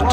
brought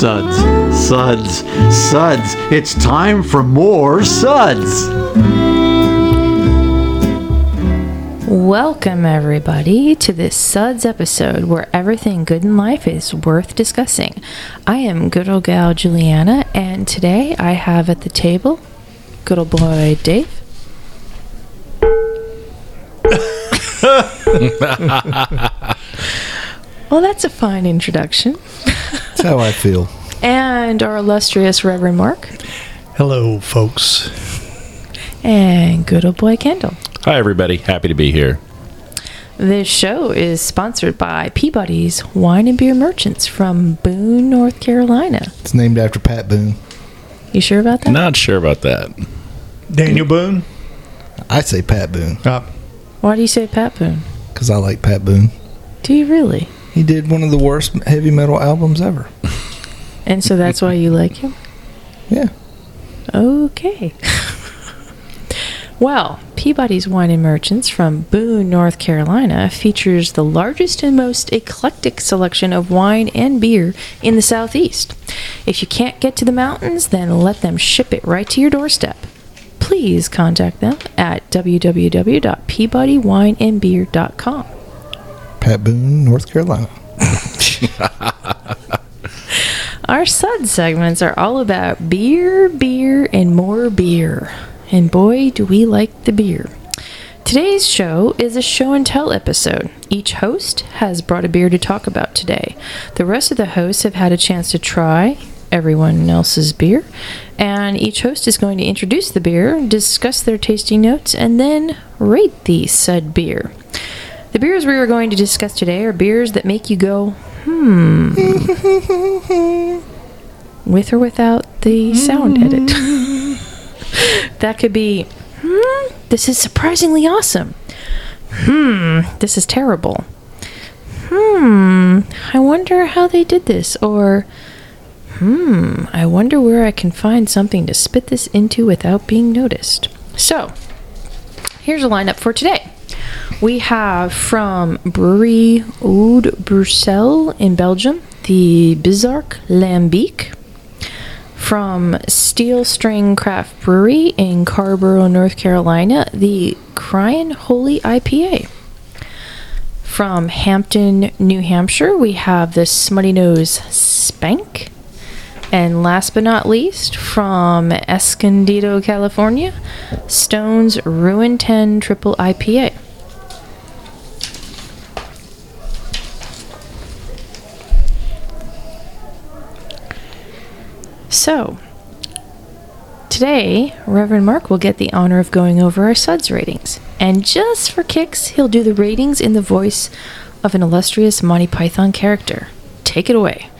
Suds, suds, suds. It's time for more suds. Welcome, everybody, to this suds episode where everything good in life is worth discussing. I am good old gal Juliana, and today I have at the table good old boy Dave. Well, that's a fine introduction. That's how I feel. And our illustrious Reverend Mark. Hello, folks. And good old boy Kendall. Hi, everybody. Happy to be here. This show is sponsored by Peabody's Wine and Beer Merchants from Boone, North Carolina. It's named after Pat Boone. You sure about that? Not sure about that. Daniel Boone? I say Pat Boone. Why do you say Pat Boone? Because I like Pat Boone. Do you really? He did one of the worst heavy metal albums ever. And so that's why you like him? Yeah. Okay. Well, Peabody's Wine and Merchants from Boone, North Carolina, features the largest and most eclectic selection of wine and beer in the Southeast. If you can't get to the mountains, then let them ship it right to your doorstep. Please contact them at www.peabodywineandbeer.com. Pat Boone, North Carolina. Our sud segments are all about beer, beer, and more beer. And boy, do we like the beer. Today's show is a show and tell episode. Each host has brought a beer to talk about today. The rest of the hosts have had a chance to try everyone else's beer. And each host is going to introduce the beer, discuss their tasting notes, and then rate the sud beer. The beers we are going to discuss today are beers that make you go, with or without the sound edit. That could be, this is surprisingly awesome. This is terrible. I wonder how they did this. Or, I wonder where I can find something to spit this into without being noticed. So, here's a lineup for today. We have from Brewery Oud Bruxelles in Belgium, the Bzart Lambique. From Steel String Craft Brewery in Carborough, North Carolina, the Cryin' Holy IPA. From Hampton, New Hampshire, we have the Smutty Nose Spank. And last but not least, from Escondido, California, Stone's Ruin 10 Triple IPA. So, today, Reverend Mark will get the honor of going over our suds ratings. And just for kicks, he'll do the ratings in the voice of an illustrious Monty Python character. Take it away.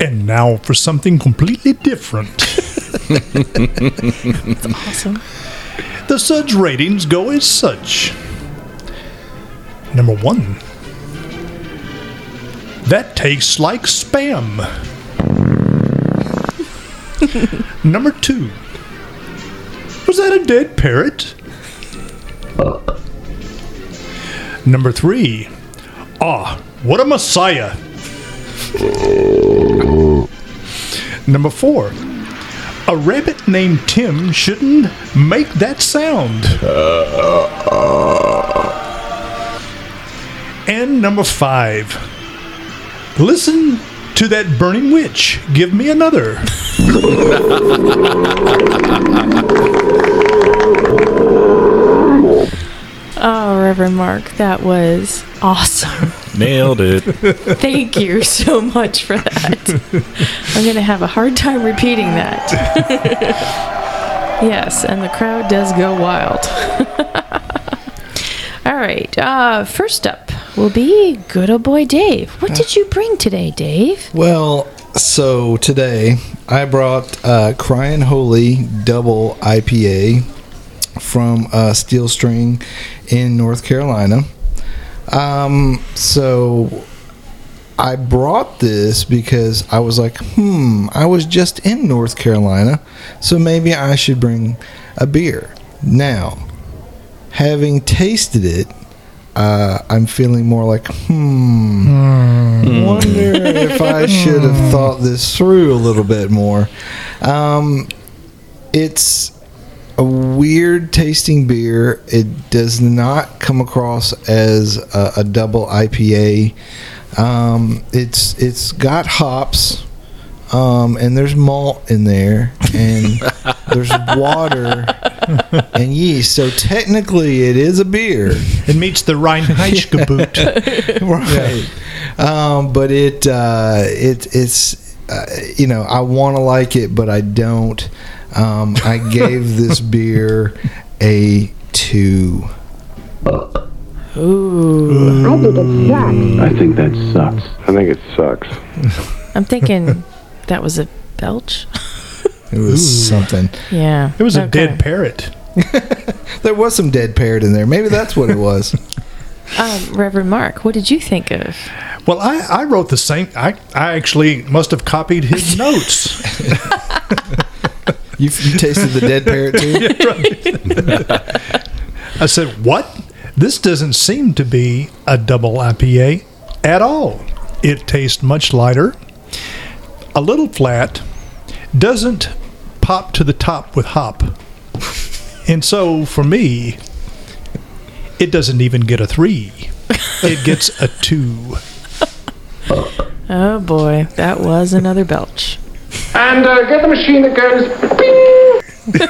And now for something completely different. That's awesome. The suds ratings go as such. Number 1. That tastes like spam. Number 2. Was that a dead parrot? Number 3. Ah, what a messiah. Number 4. A rabbit named Tim shouldn't make that sound. And number 5. Listen to that burning witch. Give me another. Oh, Reverend Mark, that was awesome. Nailed it. Thank you so much for that. I'm going to have a hard time repeating that. Yes, and the crowd does go wild. All right, first up will be good old boy Dave. What did you bring today, Dave? Well, So today I brought Cryin' Holy Double IPA from Steel String in North Carolina. So I brought this because I was like, I was just in North Carolina, so maybe I should bring a beer. Now, having tasted it, I'm feeling more like, wonder if I should have thought this through a little bit more. It's a weird tasting beer. It does not come across as a double IPA. It's got hops, and there's malt in there, and there's water and yeast, so technically it is a beer. It meets the Reinheitsgebot. Right. But it's you know, I want to like it, but I don't. I gave this beer a 2. Ooh. I did it suck. I think that sucks. I think it sucks. I'm thinking that was a belch. It was something. Yeah. It was a dead parrot. There was some dead parrot in there. Maybe that's what it was. Reverend Mark, what did you think of? Well, I wrote the same. I actually must have copied his notes. You tasted the dead parrot too? Yeah, right. I said, what? This doesn't seem to be a double IPA at all. It tastes much lighter, a little flat, doesn't pop to the top with hop. And so, for me, it doesn't even get a 3. It gets a 2. Oh, boy. That was another belch. And get the machine that goes bing!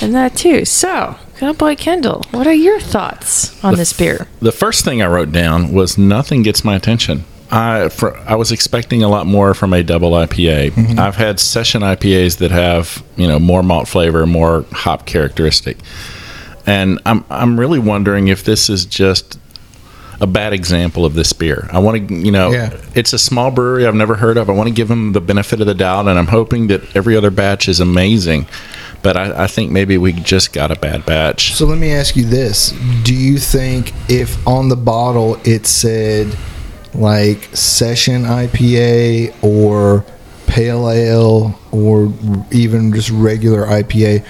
And that, too. So, Cowboy Kendall, what are your thoughts on this beer? The first thing I wrote down was nothing gets my attention. I was expecting a lot more from a double IPA. Mm-hmm. I've had session IPAs that have, more malt flavor, more hop characteristic. And I'm really wondering if this is just a bad example of this beer. I want to, it's a small brewery I've never heard of. I want to give them the benefit of the doubt, and I'm hoping that every other batch is amazing. But I think maybe we just got a bad batch. So let me ask you this. Do you think if on the bottle it said like session IPA or pale ale or even just regular IPA,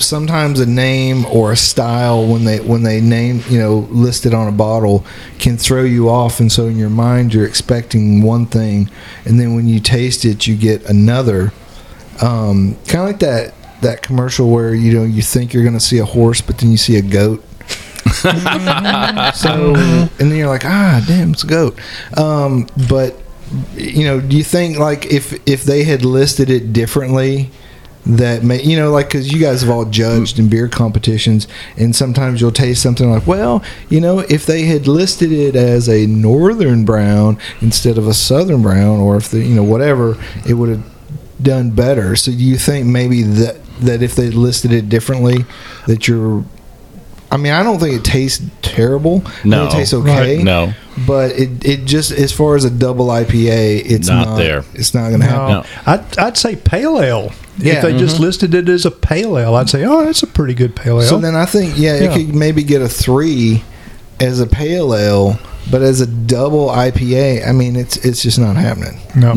sometimes a name or a style when they name, listed on a bottle can throw you off, and so in your mind you're expecting one thing, and then when you taste it you get another. Kind of like that commercial where you think you're going to see a horse but then you see a goat. So, and then you're like, damn, it's a goat. But do you think like if they had listed it differently, that may, because you guys have all judged in beer competitions, and sometimes you'll taste something like, if they had listed it as a northern brown instead of a southern brown, or if the whatever, it would have done better. So do you think maybe that if they listed it differently, that you're, I don't think it tastes terrible. No. It tastes okay. Right. No. But it just, as far as a double IPA, it's not there. It's not going to happen. No. I'd say pale ale. Yeah. If they just listed it as a pale ale, I'd say, that's a pretty good pale ale. So then I think, it could maybe get a 3 as a pale ale, but as a double IPA, it's just not happening. No.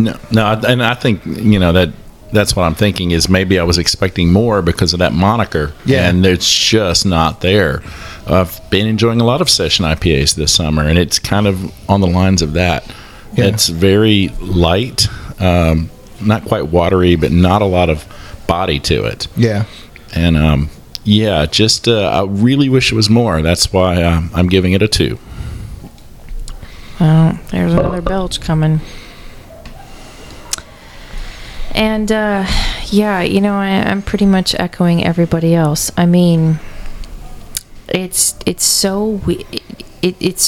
And I think, that's what I'm thinking is maybe I was expecting more because of that moniker, and it's just not there. I've been enjoying a lot of session IPAs this summer, and it's kind of on the lines of that. Yeah. It's very light, not quite watery, but not a lot of body to it. Yeah. And, I really wish it was more. That's why I'm giving it a 2. Well, there's another belch coming. And, I'm pretty much echoing everybody else. It's so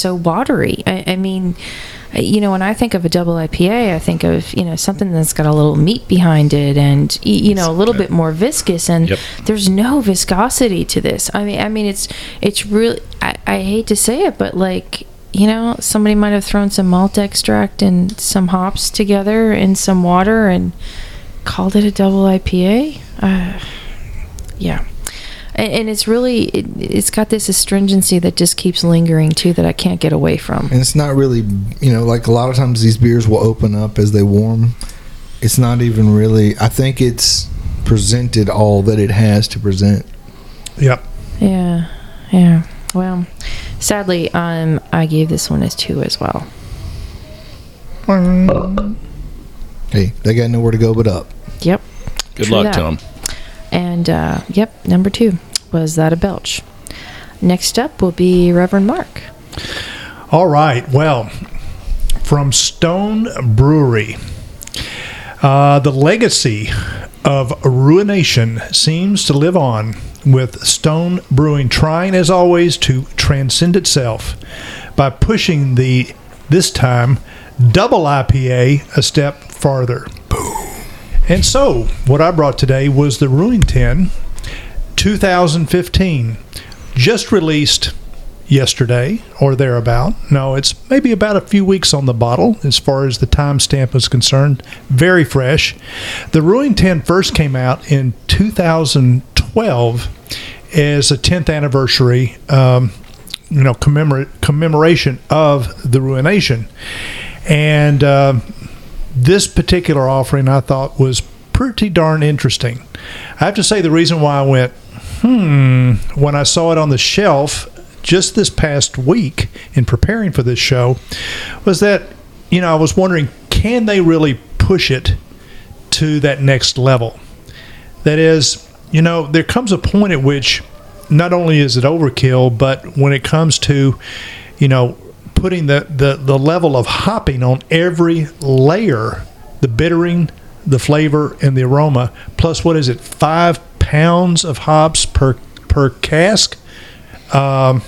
watery. When I think of a double IPA, I think of, something that's got a little meat behind it and, a little bit more viscous. And there's no viscosity to this. It's really, I hate to say it, but like, you know, somebody might have thrown some malt extract and some hops together in some water and called it a double IPA. Yeah. And it's really, it's got this astringency that just keeps lingering, too, that I can't get away from. And it's not really, you know, like a lot of times these beers will open up as they warm. It's not even really, I think it's presented all that it has to present. Yep. Yeah, yeah. Well, sadly, I gave this one as 2 as well. Hey, they got nowhere to go but up. Yep. Good True luck, that. Tom. And, yep, number 2 was that a belch. Next up will be Reverend Mark. All right. Well, from Stone Brewery, the legacy of Ruination seems to live on, with Stone Brewing trying, as always, to transcend itself by pushing the, this time, double IPA a step farther. Boom. And so, what I brought today was the Ruin 10 2015, just released yesterday or thereabout. No, it's maybe about a few weeks on the bottle as far as the timestamp is concerned. Very fresh. The Ruin 10 first came out in 2012 as a 10th anniversary, commemoration of the Ruination. And this particular offering, I thought, was pretty darn interesting. I have to say, the reason why I went, when I saw it on the shelf just this past week in preparing for this show, was that, you know, I was wondering, can they really push it to that next level? That is, you know, there comes a point at which not only is it overkill, but when it comes to, you know, putting the level of hopping on every layer, the bittering, the flavor, and the aroma, plus, what is it, 5 pounds of hops per cask? Or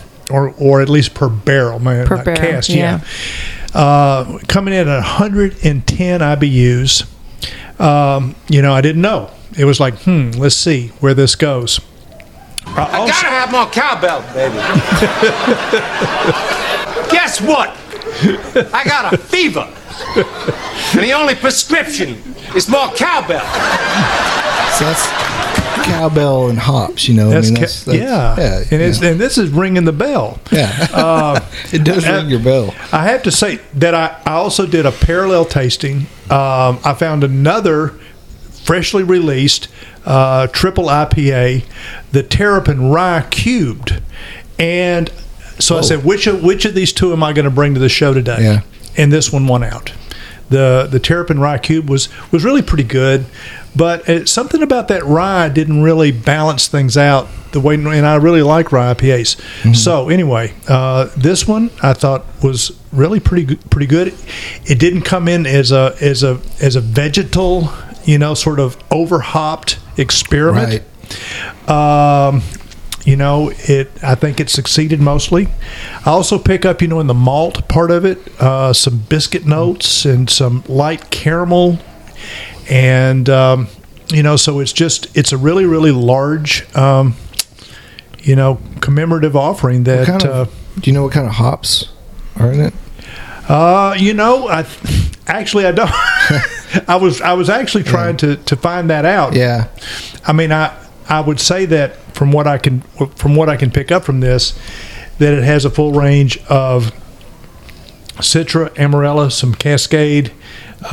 at least per barrel, man, per not barrel, cask, yeah. Coming in at 110 IBUs, you know, I didn't know. It was like, let's see where this goes. I gotta have more cowbell, baby. Guess what? I got a fever, and the only prescription is more cowbell. So that's cowbell and hops, you know. And this is ringing the bell. Yeah, it does ring your bell. I have to say that I also did a parallel tasting. I found another freshly released triple IPA, the Terrapin Rye Cubed, and so I said, which of these two am I going to bring to the show today? Yeah. And this one won out. The Terrapin Rye Cube was really pretty good, but something about that rye didn't really balance things out the way, and I really like rye IPAs. Mm-hmm. So anyway, this one I thought was really pretty good. It didn't come in as a vegetal, you know, sort of overhopped experiment. Right. You know, I think it succeeded mostly. I also pick up, you know, in the malt part of it, some biscuit notes and some light caramel. And, you know, so it's a really, really large, you know, commemorative offering that... do you know what kind of hops are in it? You know, I don't. I was actually trying to find that out. Yeah. I mean, I would say that from what I can pick up from this, that it has a full range of Citra, Amarillo, some Cascade,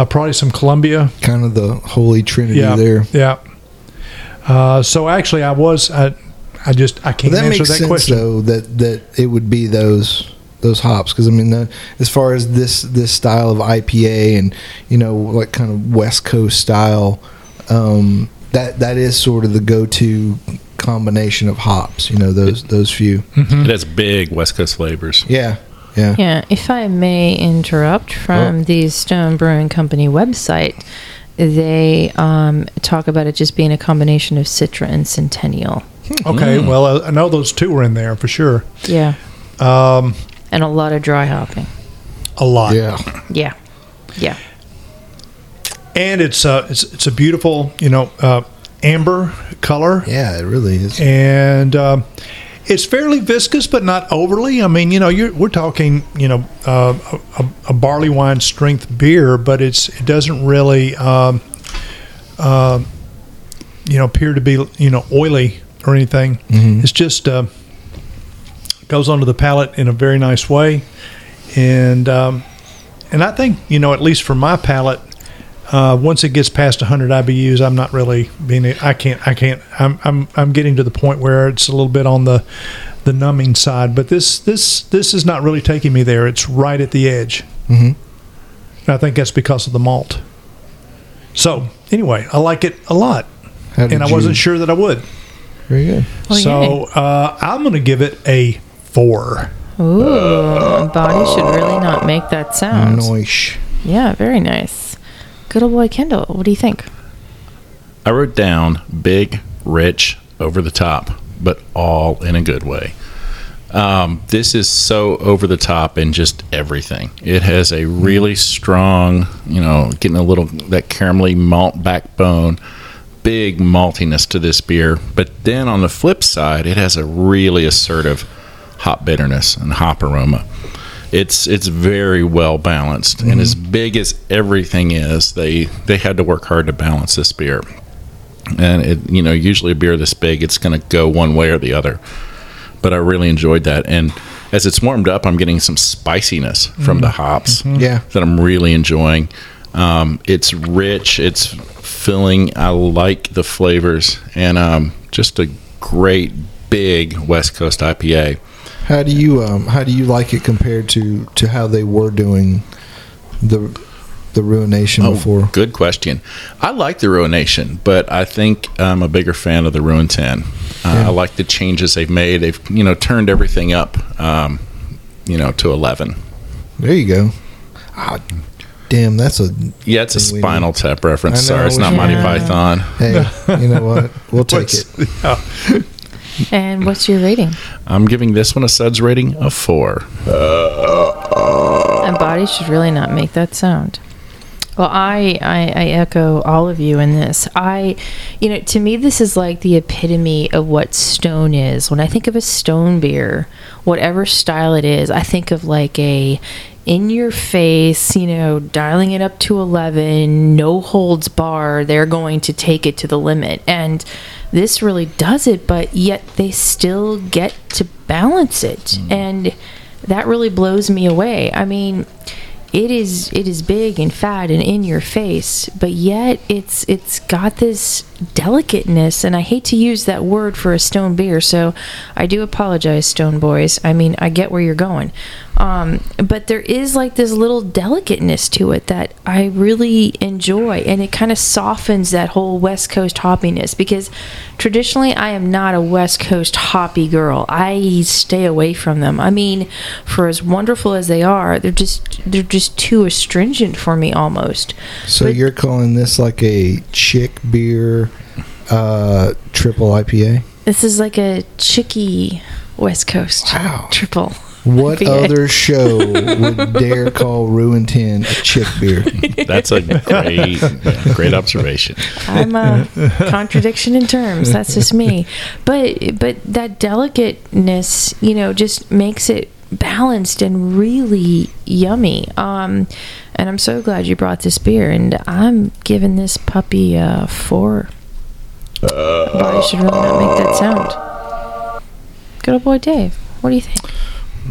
probably some Columbia. Kind of the holy trinity there. Yeah. So actually, I can't answer that question. That makes sense, though, that it would be those hops, because I mean, as far as this style of IPA and, you know, like kind of West Coast style, that is sort of the go-to combination of hops, you know, those few. Mm-hmm. It has big West Coast flavors. Yeah. If I may interrupt, from the Stone Brewing Company website, they talk about it just being a combination of Citra and Centennial. Okay. Well, I know those two were in there for sure. Yeah. And a lot of dry hopping. A lot. Yeah. And it's a beautiful, you know, amber color. Yeah, it really is. And It's fairly viscous, but not overly. I mean, you know, we're talking, you know, a barley wine strength beer, but it doesn't really, you know, appear to be, you know, oily or anything. Mm-hmm. It's just goes onto the palate in a very nice way, and I think, you know, at least for my palate. Once it gets past 100 IBUs, I'm not really being. I'm getting to the point where it's a little bit on the numbing side. But this is not really taking me there. It's right at the edge. Mm-hmm. And I think that's because of the malt. So anyway, I like it a lot, and I wasn't sure that I would. Very good. Well, so I'm going to give it a 4. Ooh, Bonnie should really not make that sound. Noish. Yeah, very nice. Good old boy Kendall, what do you think? I wrote down big, rich, over the top, but all in a good way. This is so over the top in just everything. It has a really strong, you know, getting a little that caramelly malt backbone, big maltiness to this beer. But then on the flip side, it has a really assertive hop bitterness and hop aroma. It's very well balanced, and as big as everything is, they had to work hard to balance this beer. And it, you know, usually a beer this big, it's going to go one way or the other. But I really enjoyed that, and as it's warmed up, I'm getting some spiciness from the hops. Mm-hmm. Yeah, that I'm really enjoying. It's rich, it's filling. I like the flavors, and just a great big West Coast IPA. How do you like it compared to how they were doing the Ruination before? Good question. I like the Ruination, but I think I'm a bigger fan of the Ruin 10. Yeah. I like the changes they've made. They've, you know, turned everything up, you know, to 11. There you go. Ah, damn, that's a it's a Spinal Tap reference. Sorry, it's not Monty Python. Hey, you know what? We'll take it. Yeah. And what's your rating? I'm giving this one a Suds rating of 4. And Body should really not make that sound. Well, I echo all of you in this. You know, to me, this is like the epitome of what Stone is. When I think of a Stone beer, whatever style it is, I think of like a in-your-face, you know, dialing it up to 11, no holds barred. They're going to take it to the limit. And this really does it, but yet they still get to balance it. Mm. And that really blows me away. I mean, it is big and fat and in your face, but yet it's got this delicateness, and I hate to use that word for a Stone beer, so I do apologize, Stone boys. I mean, I get where you're going. But there is like this little delicateness to it that I really enjoy, and it kind of softens that whole West Coast hoppiness, because traditionally I am not a West Coast hoppy girl. I stay away from them. I mean, for as wonderful as they are, they're just too astringent for me almost. So but you're calling this like a chick beer triple IPA? This is like a chicky West Coast triple. What other show would dare call Ruin 10 a chick beer? That's a great observation. I'm a contradiction in terms. That's just me. But that delicateness, you know, just makes it balanced and really yummy. And I'm so glad you brought this beer. And I'm giving this puppy a 4. Body should really not make that sound. Good old boy Dave. What do you think?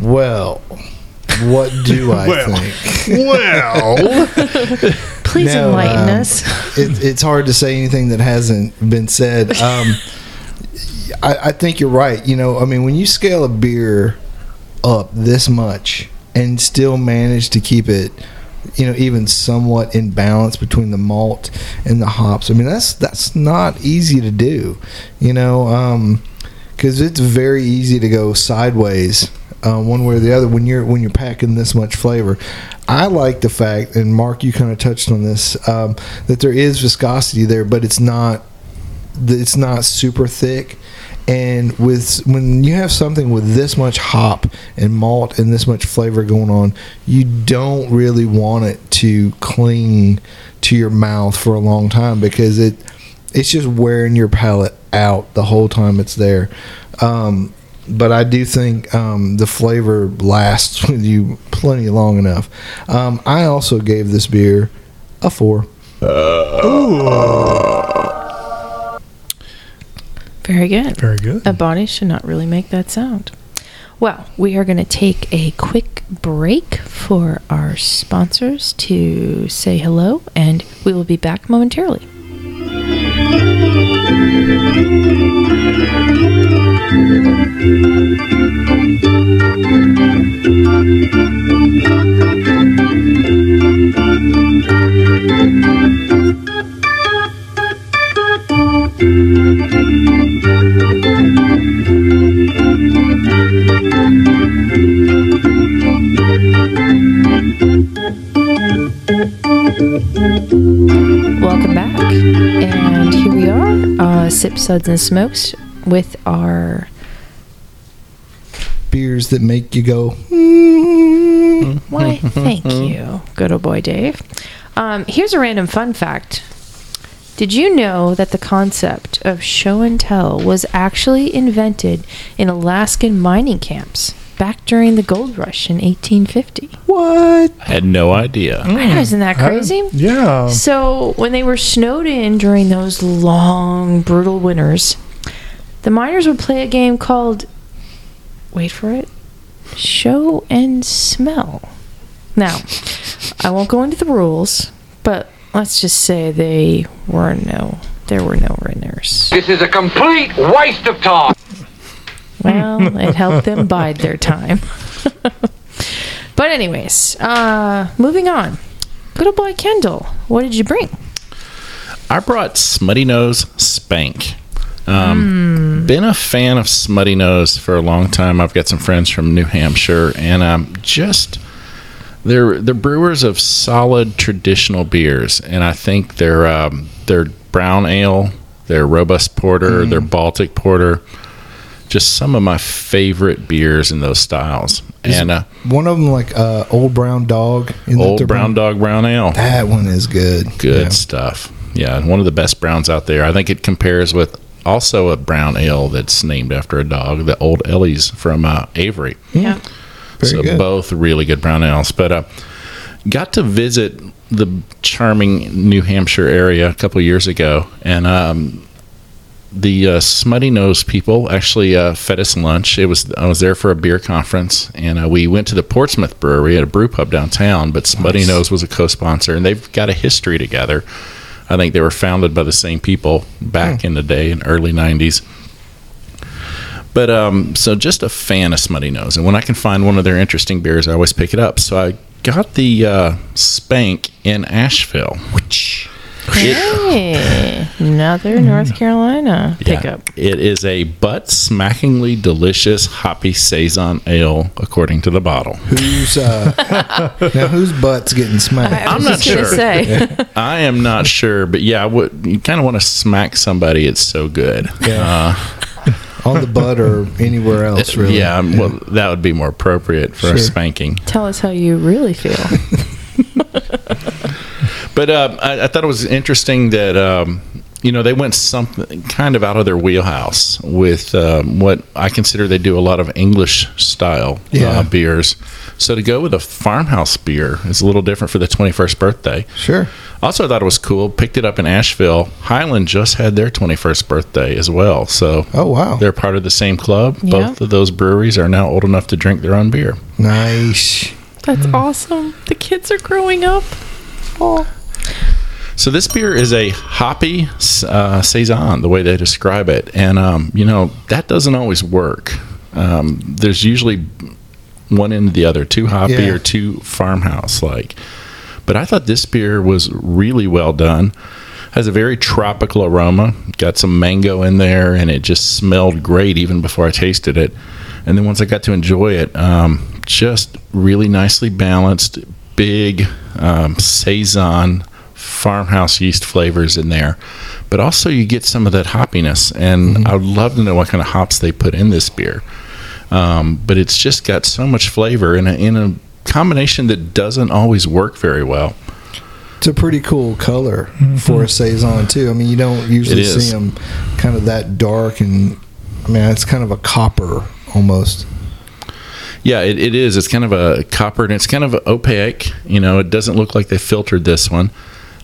Well, what do I think? Please enlighten us. It's hard to say anything that hasn't been said. I think you're right. You know, I mean, when you scale a beer up this much and still manage to keep it, you know, even somewhat in balance between the malt and the hops, I mean, that's not easy to do. You know, because it's very easy to go sideways. One way or the other, when you're packing this much flavor. I like the fact, and Mark, you kind of touched on this, that there is viscosity there, but it's not super thick. And when you have something with this much hop and malt and this much flavor going on, you don't really want it to cling to your mouth for a long time, because it's just wearing your palate out the whole time it's there. But I do think the flavor lasts with you plenty long enough. I also gave this beer a 4. Very good. Very good. A body should not really make that sound. Well, we are going to take a quick break for our sponsors to say hello, and we will be back momentarily. Welcome back, and here we are, Sip Suds and Smokes, with our beers that make you go why thank you, good old boy Dave. Here's a random fun fact. Did you know that the concept of show and tell was actually invented in Alaskan mining camps back during the gold rush in 1850. What? I had no idea. Isn't that crazy? Yeah. So when they were snowed in during those long, brutal winters, the miners would play a game called, wait for it, show and smell. Now, I won't go into the rules, but let's just say there were no winners. This is a complete waste of time. Well, it helped them bide their time. But anyways, moving on. Good old boy Kendall, what did you bring? I brought Smutty Nose Spank. Been a fan of Smutty Nose for a long time. I've got some friends from New Hampshire, and they're brewers of solid traditional beers, and I think their brown ale, their robust porter, their Baltic porter, just some of my favorite beers in those styles. And one of them, like Old Brown Dog. Old Brown Dog Brown Ale. That one is good. Good stuff. Yeah, one of the best browns out there. I think it compares with also a brown ale that's named after a dog, the Old Ellie's from Avery. Yeah. So both really good brown ales. But got to visit the charming New Hampshire area a couple years ago, and the Smutty Nose people actually fed us lunch. I was there for a beer conference, and we went to the Portsmouth Brewery at a brew pub downtown, but Smutty Nose was a co-sponsor, and they've got a history together. I think they were founded by the same people back in the day in early 90s. But so just a fan of Smutty Nose, and when I can find one of their interesting beers, I always pick it up. So I got the Spank in Asheville, which... Hey, another North Carolina pickup. It is a butt-smackingly delicious hoppy saison ale, according to the bottle. Now, whose butt's getting smacked? I'm not sure. I am not sure, but yeah, you kind of want to smack somebody. It's so good. Yeah. On the butt or anywhere else, really. Yeah, well, that would be more appropriate for a spanking. Tell us how you really feel. But I thought it was interesting that, they went something kind of out of their wheelhouse with what I consider they do a lot of English-style beers. So to go with a farmhouse beer is a little different for the 21st birthday. Sure. Also, I thought it was cool. Picked it up in Asheville. Highland just had their 21st birthday as well. So they're part of the same club. Yeah. Both of those breweries are now old enough to drink their own beer. Nice. That's awesome. The kids are growing up. Oh. So this beer is a hoppy saison, the way they describe it. And, that doesn't always work. There's usually one end or the other, too hoppy or too farmhouse-like. But I thought this beer was really well done. Has a very tropical aroma. Got some mango in there, and it just smelled great even before I tasted it. And then once I got to enjoy it, just really nicely balanced, big saison farmhouse yeast flavors in there, but also you get some of that hoppiness, and I would love to know what kind of hops they put in this beer, but it's just got so much flavor in a combination that doesn't always work very well. It's a pretty cool color for a saison too. I mean, you don't usually see them kind of that dark, and I mean, it's kind of a copper almost. Yeah, it is. It's kind of a copper, and it's kind of opaque. You know, it doesn't look like they filtered this one.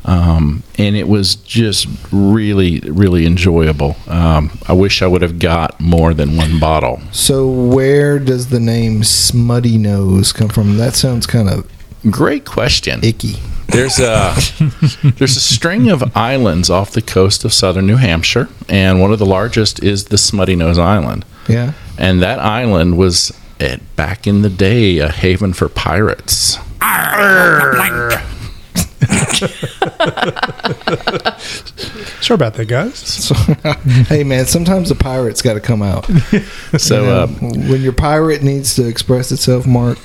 And it was just really, really enjoyable. I wish I would have got more than one bottle. So where does the name Smutty Nose come from? That sounds kind of... Great question. Icky. There's a string of islands off the coast of southern New Hampshire, and one of the largest is the Smutty Nose Island. Yeah. And that island was... back in the day, a haven for pirates. Arr! Sure about that, guys. So, hey, man, sometimes the pirate's got to come out. So when your pirate needs to express itself, Mark,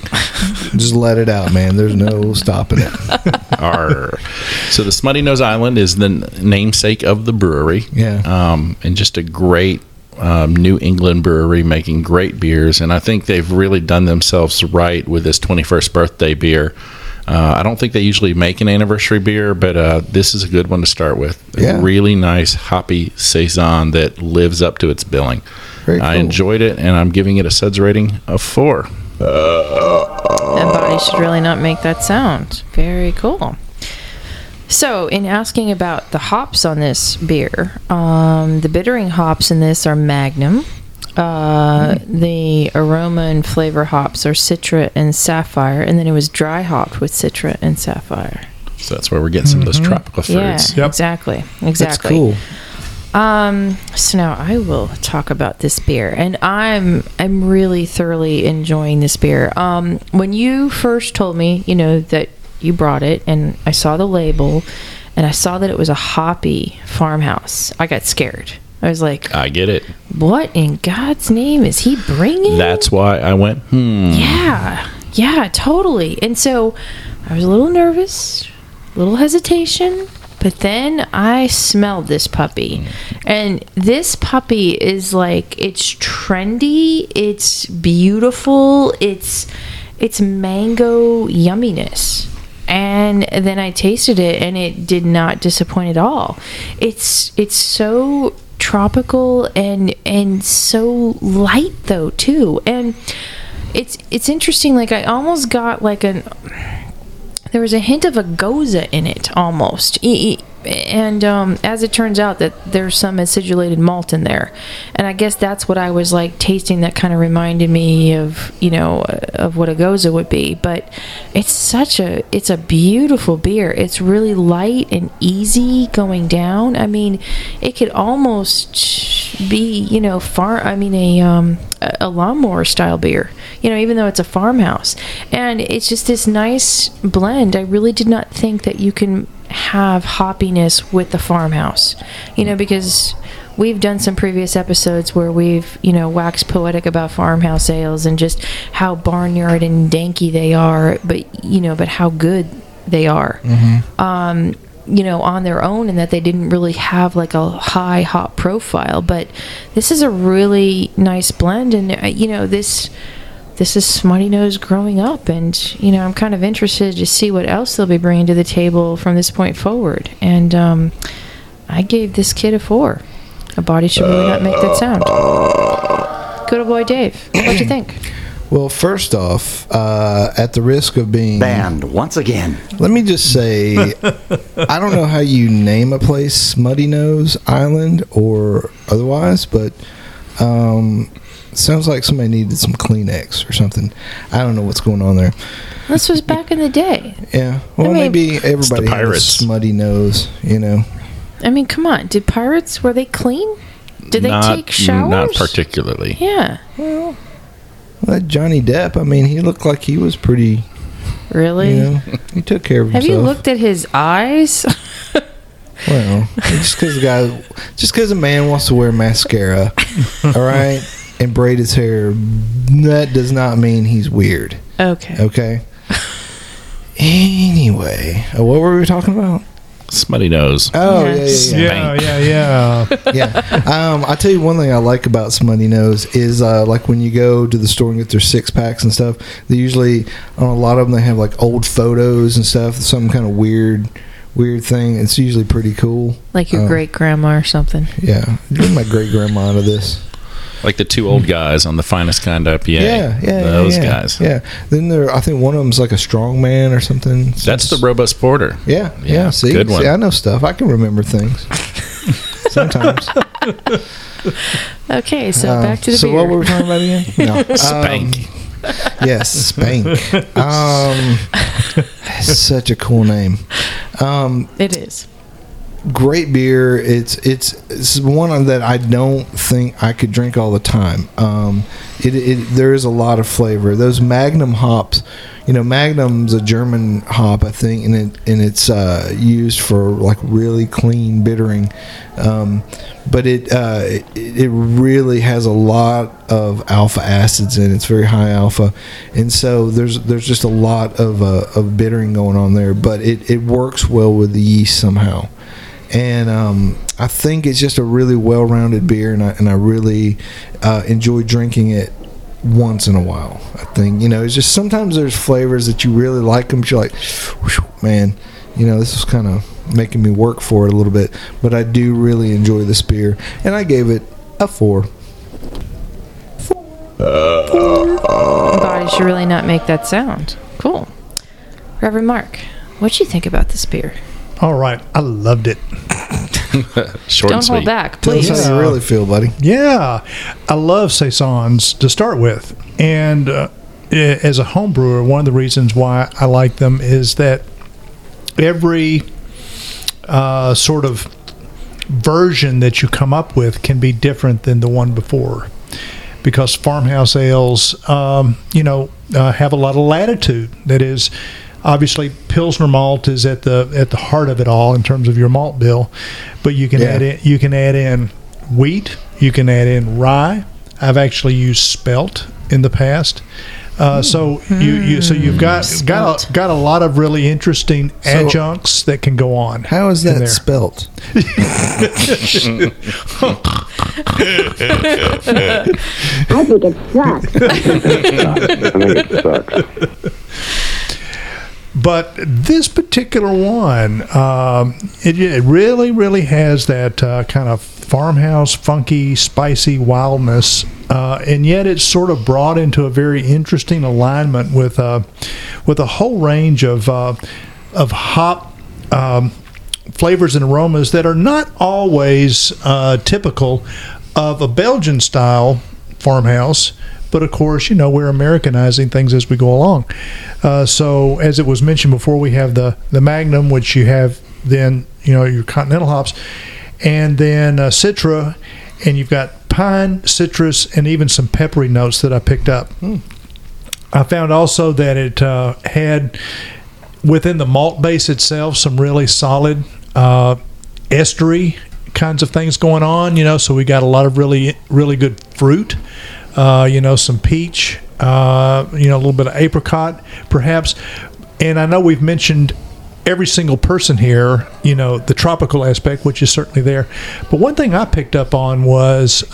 just let it out, man. There's no stopping it. Arr. So the Smutty Nose Island is the namesake of the brewery. Yeah. And just a great New England brewery making great beers, and I think they've really done themselves right with this 21st birthday beer. I don't think they usually make an anniversary beer, but this is a good one to start with. Yeah. A really nice hoppy saison that lives up to its billing. Very cool. I enjoyed it, and I'm giving it a suds rating of 4. That body should really not make that sound. Very cool. So, in asking about the hops on this beer, the bittering hops in this are Magnum. The aroma and flavor hops are Citra and Sapphire, and then it was dry hopped with Citra and Sapphire. So that's where we're getting some of those tropical fruits. Yeah, yep. Exactly. That's cool. So now I will talk about this beer, and I'm really thoroughly enjoying this beer. When you first told me, you know, that you brought it, and I saw the label, and I saw that it was a hoppy farmhouse. I got scared. I was like, I get it. What in God's name is he bringing? That's why I went, Yeah, totally. And so I was a little nervous, a little hesitation, but then I smelled this puppy. And this puppy is like, it's trendy, it's beautiful, it's mango yumminess. And then I tasted it, and it did not disappoint at all. It's so tropical and so light though too. And it's interesting. Like I almost got like there was a hint of a goza in it almost. And as it turns out, that there's some acidulated malt in there, and I guess that's what I was like tasting. That kind of reminded me of, you know, of what a goza would be. But it's a beautiful beer. It's really light and easy going down. I mean, it could almost be, you know, a lawnmower style beer, you know, even though it's a farmhouse. And it's just this nice blend. I really did not think that you can have hoppiness with the farmhouse, you know, because we've done some previous episodes where we've, you know, waxed poetic about farmhouse ales and just how barnyard and danky they are, but, you know, but how good they are, you know, on their own, and that they didn't really have like a high hop profile. But this is a really nice blend, and, you know, this is Smutty Nose growing up, and, you know, I'm kind of interested to see what else they'll be bringing to the table from this point forward. And I gave this kid a 4. A body should really not make that sound. Good old boy Dave. What'd you think? Well, first off, at the risk of being... banned once again. Let me just say, I don't know how you name a place Smutty Nose Island or otherwise, but... sounds like somebody needed some Kleenex or something. I don't know what's going on there. This was back in the day. Yeah. Well, I mean, maybe everybody had a smutty nose, you know. I mean, come on. Did pirates, were they clean? Did they take showers? Not particularly. Yeah. Well, that Johnny Depp, I mean, he looked like he was pretty... Really? You know, he took care of himself. Have you looked at his eyes? Well, just because a man wants to wear mascara, all right? And braid his hair, that does not mean he's weird. Okay. Anyway, what were we talking about? Smutty Nose. Oh, yes. Yeah. I'll tell you one thing I like about Smutty Nose is, like, when you go to the store and get their six-packs and stuff, they usually, on a lot of them, they have, like, old photos and stuff, some kind of weird thing. It's usually pretty cool. Like your great-grandma or something. Yeah. You're my great-grandma to this. Like the two old guys on the Finest Kind IPA. Yeah, those guys. Yeah. Then there, I think one of them's like a Strongman or something. That's the Robust Porter. Yeah. See, I know stuff. I can remember things sometimes. Okay, so back to the beer. So what were we talking about again? Spank. Yes, Spank. Such a cool name. It is. Great beer. It's one that I don't think I could drink all the time. There is a lot of flavor. Those Magnum hops, Magnum's a German hop, I think, and it's used for like really clean bittering. But it really has a lot of alpha acids in it. It's very high alpha, and so there's just a lot of bittering going on there. But it works well with the yeast somehow. And I think it's just a really well-rounded beer, and I really enjoy drinking it once in a while. I think it's just sometimes there's flavors that you really like them, but you're like, man, this is kind of making me work for it a little bit. But I do really enjoy this beer, and I gave it a 4. Body should really not make that sound. Cool, Reverend Mark. What do you think about this beer? All right, I loved it. Don't hold back, please. Tell us how you really feel, buddy. Yeah, I love saisons to start with, and as a home brewer, one of the reasons why I like them is that every sort of version that you come up with can be different than the one before, because farmhouse ales, have a lot of latitude. That is. Obviously, Pilsner malt is at the heart of it all in terms of your malt bill, but you can add in wheat, you can add in rye. I've actually used spelt in the past, so you've got a lot of really interesting adjuncts that can go on. How is that spelt? I think it sucks. But this particular one, it really, really has that kind of farmhouse, funky, spicy wildness, and yet it's sort of brought into a very interesting alignment with a whole range of hop flavors and aromas that are not always typical of a Belgian-style farmhouse. But, of course, we're Americanizing things as we go along. So, as it was mentioned before, we have the Magnum, which you have then, your continental hops, and then Citra, and you've got pine, citrus, and even some peppery notes that I picked up. I found also that it had, within the malt base itself, some really solid estery kinds of things going on, so we got a lot of really, really good fruit. Some peach, a little bit of apricot, perhaps. And I know we've mentioned every single person here, the tropical aspect, which is certainly there. But one thing I picked up on was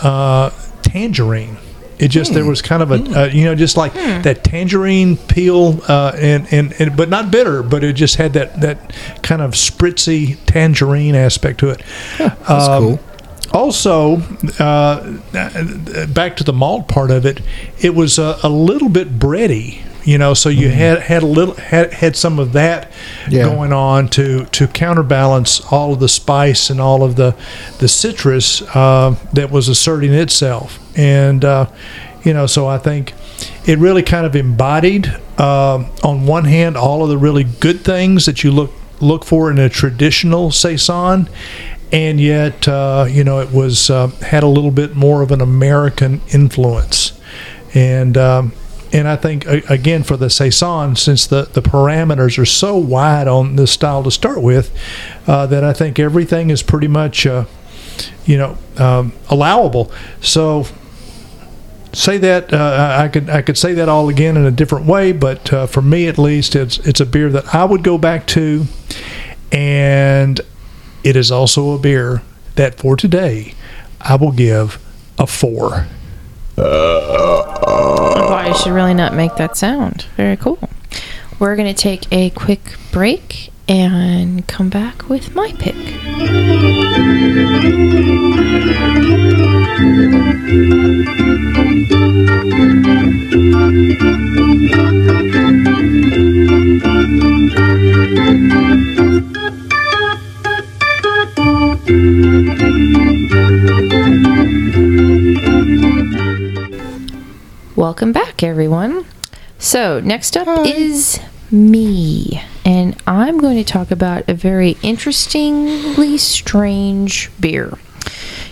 tangerine. It just there was kind of a that tangerine peel, and but not bitter, but it just had that kind of spritzy tangerine aspect to it. Huh, that's cool. Also, back to the malt part of it, it was a little bit bready, so you had some of that going on to counterbalance all of the spice and all of the citrus that was asserting itself. And, so I think it really kind of embodied, on one hand, all of the really good things that you look for in a traditional saison. And yet, it was had a little bit more of an American influence, and I think again for the saison, since the parameters are so wide on this style to start with, that I think everything is pretty much, allowable. So say that I could say that all again in a different way, but for me at least, it's a beer that I would go back to, and. It is also a beer that, for today, I will give a 4. I should really not make that sound. Very cool. We're going to take a quick break, and come back with my pick. Welcome back, everyone. So next up is me, and I'm going to talk about a very interestingly strange beer.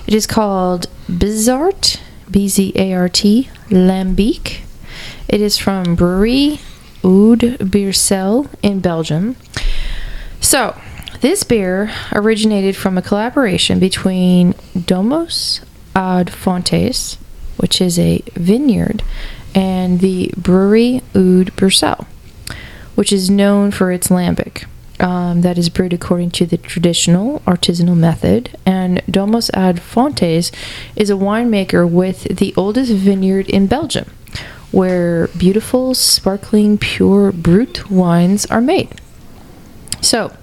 It is called Bzart, B-Z-A-R-T, Lambique. It is from Brewery Oud Beersel in Belgium. So this beer originated from a collaboration between Domus Ad Fontes, which is a vineyard, and the Brewery Oud Bruxelles, which is known for its lambic, that is brewed according to the traditional artisanal method. And Domus Ad Fontes is a winemaker with the oldest vineyard in Belgium, where beautiful, sparkling, pure Brut wines are made. So,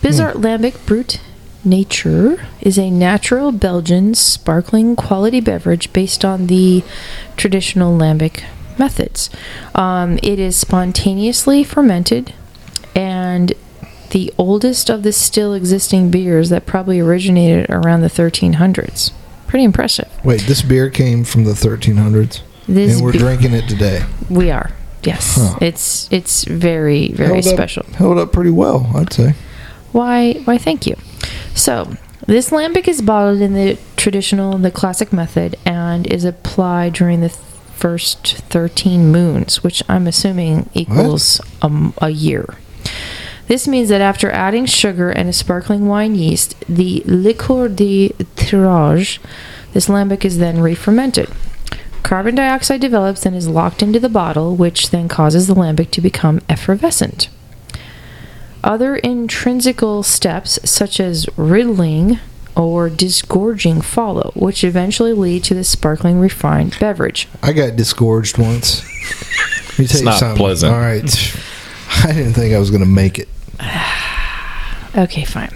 Bzart Lambiek Brut Nature is a natural Belgian sparkling quality beverage based on the traditional lambic methods. It is spontaneously fermented, and the oldest of the still existing beers that probably originated around the 1300s. Pretty impressive. Wait, this beer came from the 1300s? And we're drinking it today? We are, yes. Huh. It's very, very special. Held up pretty well, I'd say. Why, thank you. So, this lambic is bottled in the classic method, and is applied during the first 13 moons, which I'm assuming equals a year. This means that after adding sugar and a sparkling wine yeast, the liqueur de tirage, this lambic is then re-fermented. Carbon dioxide develops and is locked into the bottle, which then causes the lambic to become effervescent. Other intrinsical steps, such as riddling or disgorging, follow, which eventually lead to the sparkling refined beverage. I got disgorged once. It's not something pleasant. All right. I didn't think I was going to make it. Okay, fine.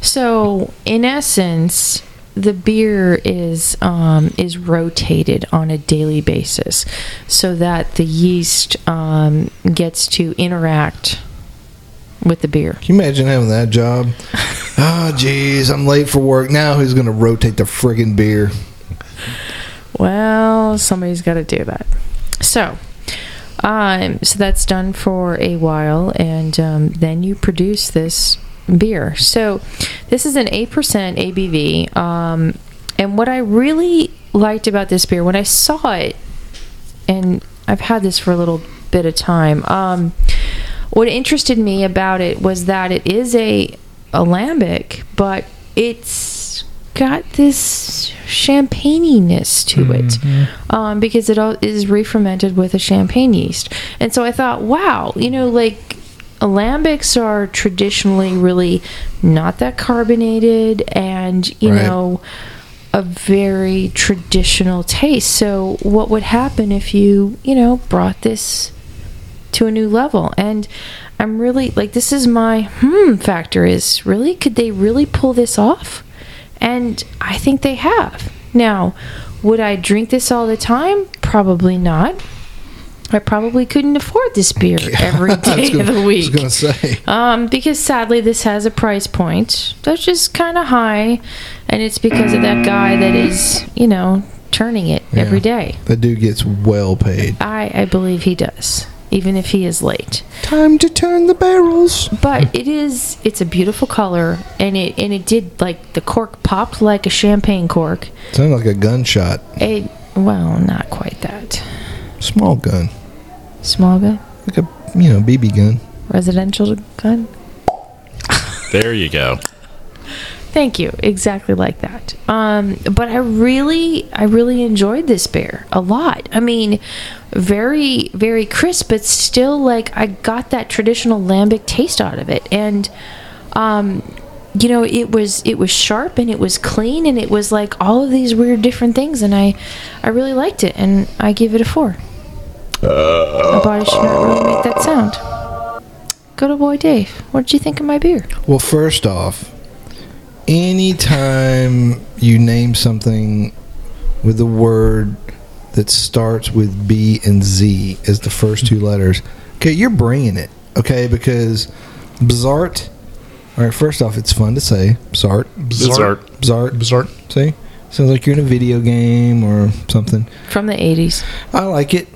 So, in essence, the beer is rotated on a daily basis so that the yeast gets to interact with the beer. Can you imagine having that job? Oh, geez, I'm late for work. Now who's going to rotate the friggin' beer? Well, somebody's got to do that. So that's done for a while, and then you produce this beer. So this is an 8% ABV. And what I really liked about this beer, when I saw it, and I've had this for a little bit of time, what interested me about it was that it is a lambic, but it's got this champagne-iness to it, because it all is re-fermented with a champagne yeast. And so I thought, wow, lambics are traditionally really not that carbonated, and, a very traditional taste. So what would happen if you, brought this to a new level? And I'm really this is my factor, is really, could they really pull this off? And I think they have. Now, would I drink this all the time? Probably not. I probably couldn't afford this beer every day of the week. I was gonna say. Because sadly this has a price point that's just kind of high, and it's because of that guy that is, turning it every day. That dude gets well paid. I believe he does. Even if he is late. Time to turn the barrels. But it's a beautiful color, and it did, the cork popped like a champagne cork. Sounded like a gunshot. Well, not quite that. Small gun. Small gun? Like a, BB gun. Residential gun? There you go. Thank you. Exactly like that. But I really enjoyed this beer a lot. I mean, very, very crisp, but still, I got that traditional lambic taste out of it. And, it was sharp, and it was clean, and it was, all of these weird different things. And I really liked it, and I give it a 4. My body should not really make that sound. Good old boy Dave, what did you think of my beer? Well, first off, anytime you name something with a word that starts with B and Z as the first two letters, okay, you're bringing it, okay? Because Bzart, all right, first off, it's fun to say. Bzart. Bzart. Bzart. Bzart. See? Sounds like you're in a video game or something. From the 80s. I like it.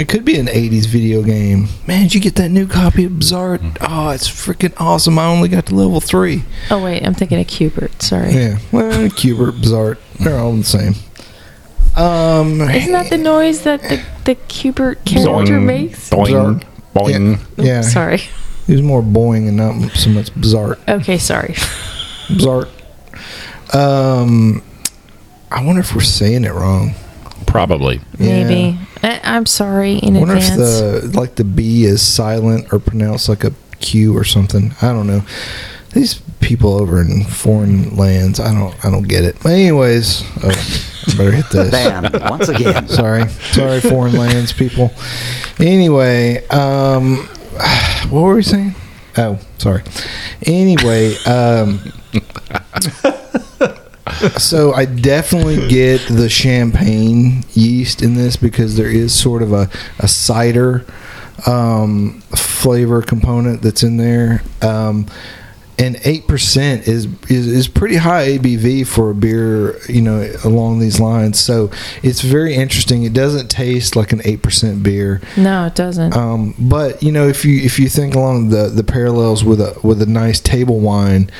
It could be an 80s video game. Man, did you get that new copy of Bzart? Oh, it's freaking awesome. I only got to level 3. Oh, wait. I'm thinking of Cubert. Sorry. Yeah. Well, Cubert, Bzart. They're all the same. Isn't that the noise that the Cubert character boing, makes? Boing. Bzart. Boing. Yeah. Yeah. Sorry. It was more boing and not so much Bzart. Okay, sorry. Bzart. I wonder if we're saying it wrong. Probably. Yeah. Maybe. I'm sorry in advance. I wonder if the B is silent or pronounced like a Q or something. I don't know. These people over in foreign lands, I don't get it. But anyways, I better hit this. Bam, once again. Sorry, foreign lands people. Anyway, what were we saying? Oh, sorry. Anyway, so I definitely get the champagne yeast in this because there is sort of a cider flavor component that's in there. And 8% is pretty high ABV for a beer, you know, along these lines. So it's very interesting. It doesn't taste like an 8% beer. No, it doesn't. But you know, if you think along the parallels with a nice table wine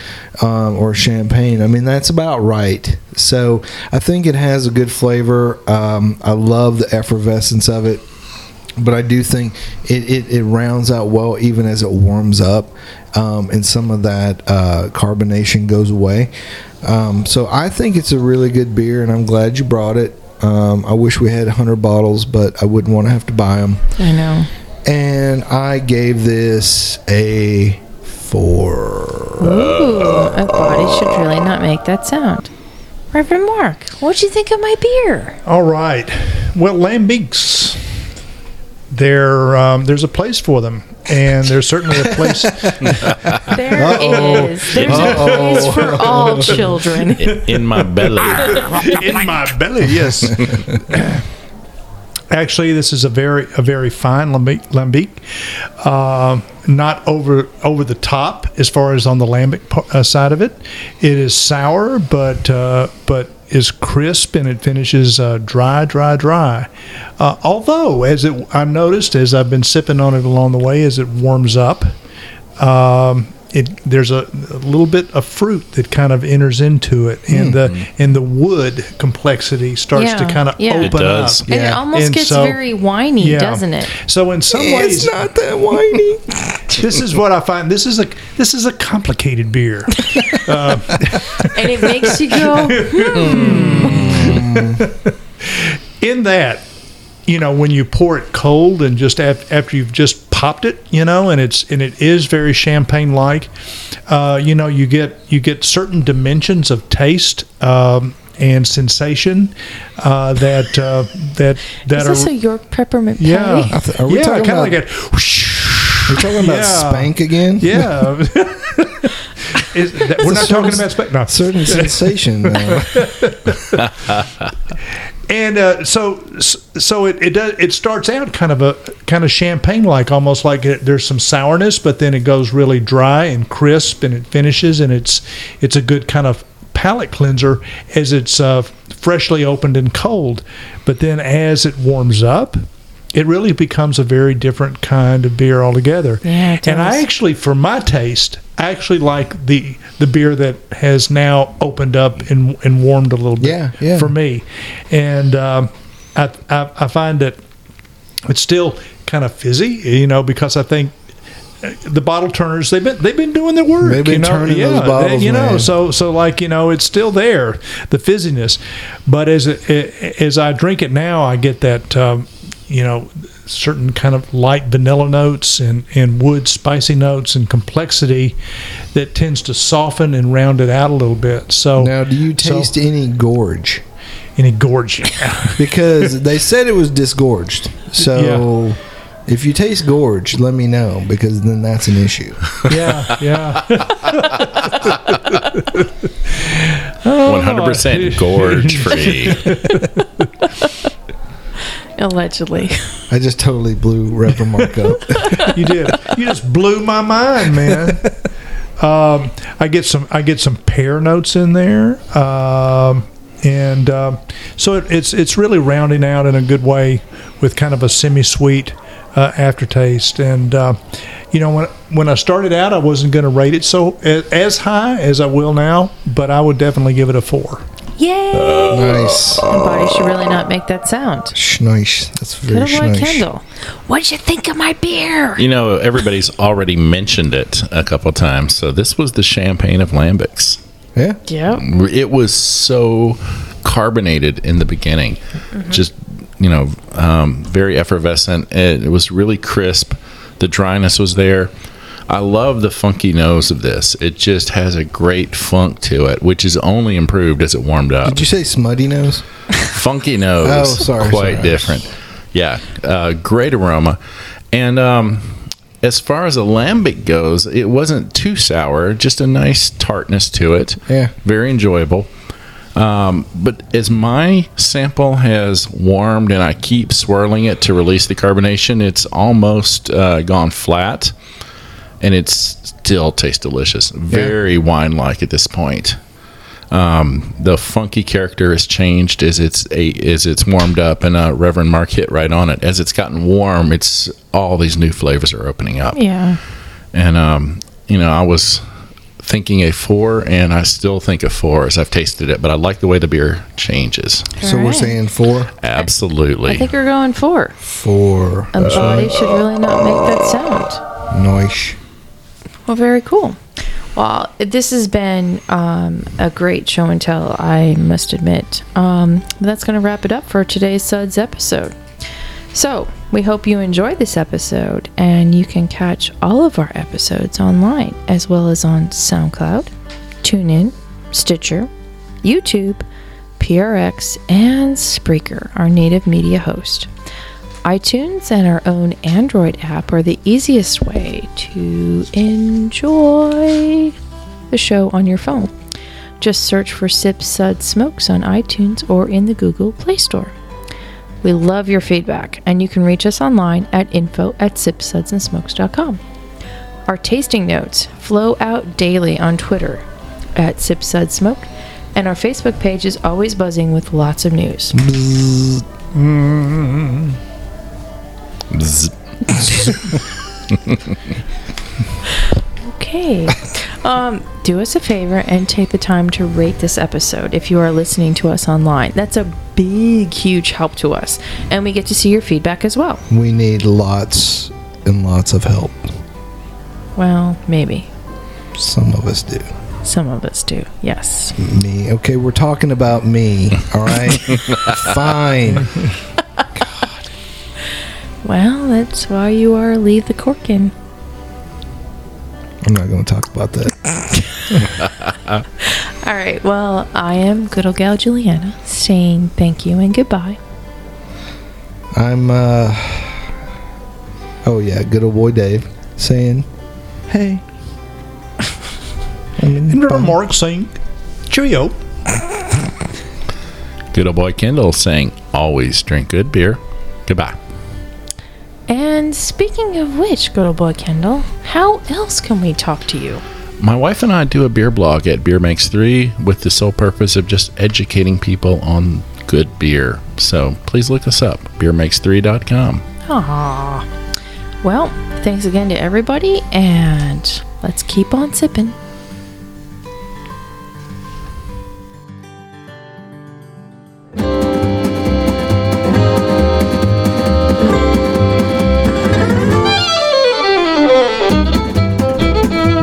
or champagne, I mean that's about right. So I think it has a good flavor. I love the effervescence of it. But I do think it rounds out well even as it warms up, and some of that carbonation goes away. So I think it's a really good beer, and I'm glad you brought it. I wish we had 100 bottles, but I wouldn't want to have to buy them. I know. And I gave this a 4. Ooh, a body should really not make that sound. Reverend Mark, what'd you think of my beer? All right. Well, Lambiques. There's a place for them, and there's certainly a place. There is. There's a place for all children. In my belly. In my belly, yes. Actually, this is a very fine lambic. Not over the top as far as on the lambic side of it. It is sour, but is crisp, and it finishes dry. Although, I've noticed as I've been sipping on it along the way, as it warms up, there's a little bit of fruit that kind of enters into it, and the wood complexity starts to kind of open up. And it almost gets very winey, doesn't it? So in some ways, it's not that winey. This is what I find. This is a complicated beer, and it makes you go. In that, you know, when you pour it cold and just after you've just popped it, you know, and it is very champagne-like. You know, you get certain dimensions of taste and sensation that are. Is this a York peppermint pie? Yeah, are we talking kind of like that. We're talking about spank again. Yeah, we're not talking about spank. No. Certain sensation. And so it does. It starts out kind of champagne-like, almost like there's some sourness, but then it goes really dry and crisp, and it finishes, and it's a good kind of palate cleanser as it's freshly opened and cold. But then as it warms up, it really becomes a very different kind of beer altogether. Yeah, it does. And I actually, for my taste, I actually like the beer that has now opened up and warmed a little bit for me. And I find that it's still kind of fizzy, you know, because I think the bottle turners, they've been doing their work. They've been turning those bottles, you know, man. So like, you know, it's still there, the fizziness. But as I drink it now, I get that. You know, certain kind of light vanilla notes and wood spicy notes and complexity that tends to soften and round it out a little bit. So now, do you taste any gorge? Any gorge? Because they said it was disgorged. So If you taste gorge, let me know, because then that's an issue. Yeah. 100% gorge free. Allegedly. I just totally blew Repromark up. You did. You just blew my mind, man. I get some pear notes in there, so it's really rounding out in a good way with kind of a semi-sweet aftertaste. And when I started out, I wasn't going to rate it as high as I will now, but I would definitely give it a 4. Yay! Nice. My body should really not make that sound. Nice. That's very nice. Good boy, Kendall. What did you think of my beer? Everybody's already mentioned it a couple times. So this was the champagne of lambics. Yeah. Yeah. It was so carbonated in the beginning, mm-hmm. Just very effervescent. It was really crisp. The dryness was there. I love the funky nose of this. It just has a great funk to it, which is only improved as it warmed up. Did you say smutty nose? Funky nose. Oh, sorry. Quite different. Yeah. Great aroma. And as far as a lambic goes, it wasn't too sour. Just a nice tartness to it. Yeah. Very enjoyable. But as my sample has warmed and I keep swirling it to release the carbonation, it's almost gone flat. And it still tastes delicious. Very wine-like at this point. The funky character has changed as it's warmed up, and Reverend Mark hit right on it. As it's gotten warm, it's all these new flavors are opening up. Yeah. And I was thinking a 4, and I still think a 4 as I've tasted it. But I like the way the beer changes. All right. We're saying 4? Absolutely. I think we're going 4. 4. A body should really not make that sound. Noish. Well, very cool. Well, this has been a great show and tell, I must admit. That's going to wrap it up for today's Suds episode. So, we hope you enjoyed this episode, and you can catch all of our episodes online, as well as on SoundCloud, TuneIn, Stitcher, YouTube, PRX, and Spreaker, our native media host. iTunes and our own Android app are the easiest way to enjoy the show on your phone. Just search for Sip Sud Smokes on iTunes or in the Google Play Store. We love your feedback, and you can reach us online at info@sipsudsandsmokes.com. Our tasting notes flow out daily on Twitter at Sip Sud Smoke, and our Facebook page is always buzzing with lots of news. Okay. Do us a favor and take the time to rate this episode if you are listening to us online. That's a big, huge help to us, and we get to see your feedback as well. We need lots and lots of help. Well, maybe. Some of us do, yes. Me. Okay, we're talking about me, all right? Fine. Well, that's why you are leave the cork in. I'm not going to talk about that. All right. Well, I am good old gal Juliana saying thank you and goodbye. I'm, good old boy Dave saying, hey. And Mark saying, cheerio. Good old boy Kendall saying, always drink good beer. Goodbye. And speaking of which, good old boy Kendall, how else can we talk to you? My wife and I do a beer blog at Beer Makes Three with the sole purpose of just educating people on good beer. So please look us up, beermakes3.com. Aww. Well, thanks again to everybody, and let's keep on sipping.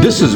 This has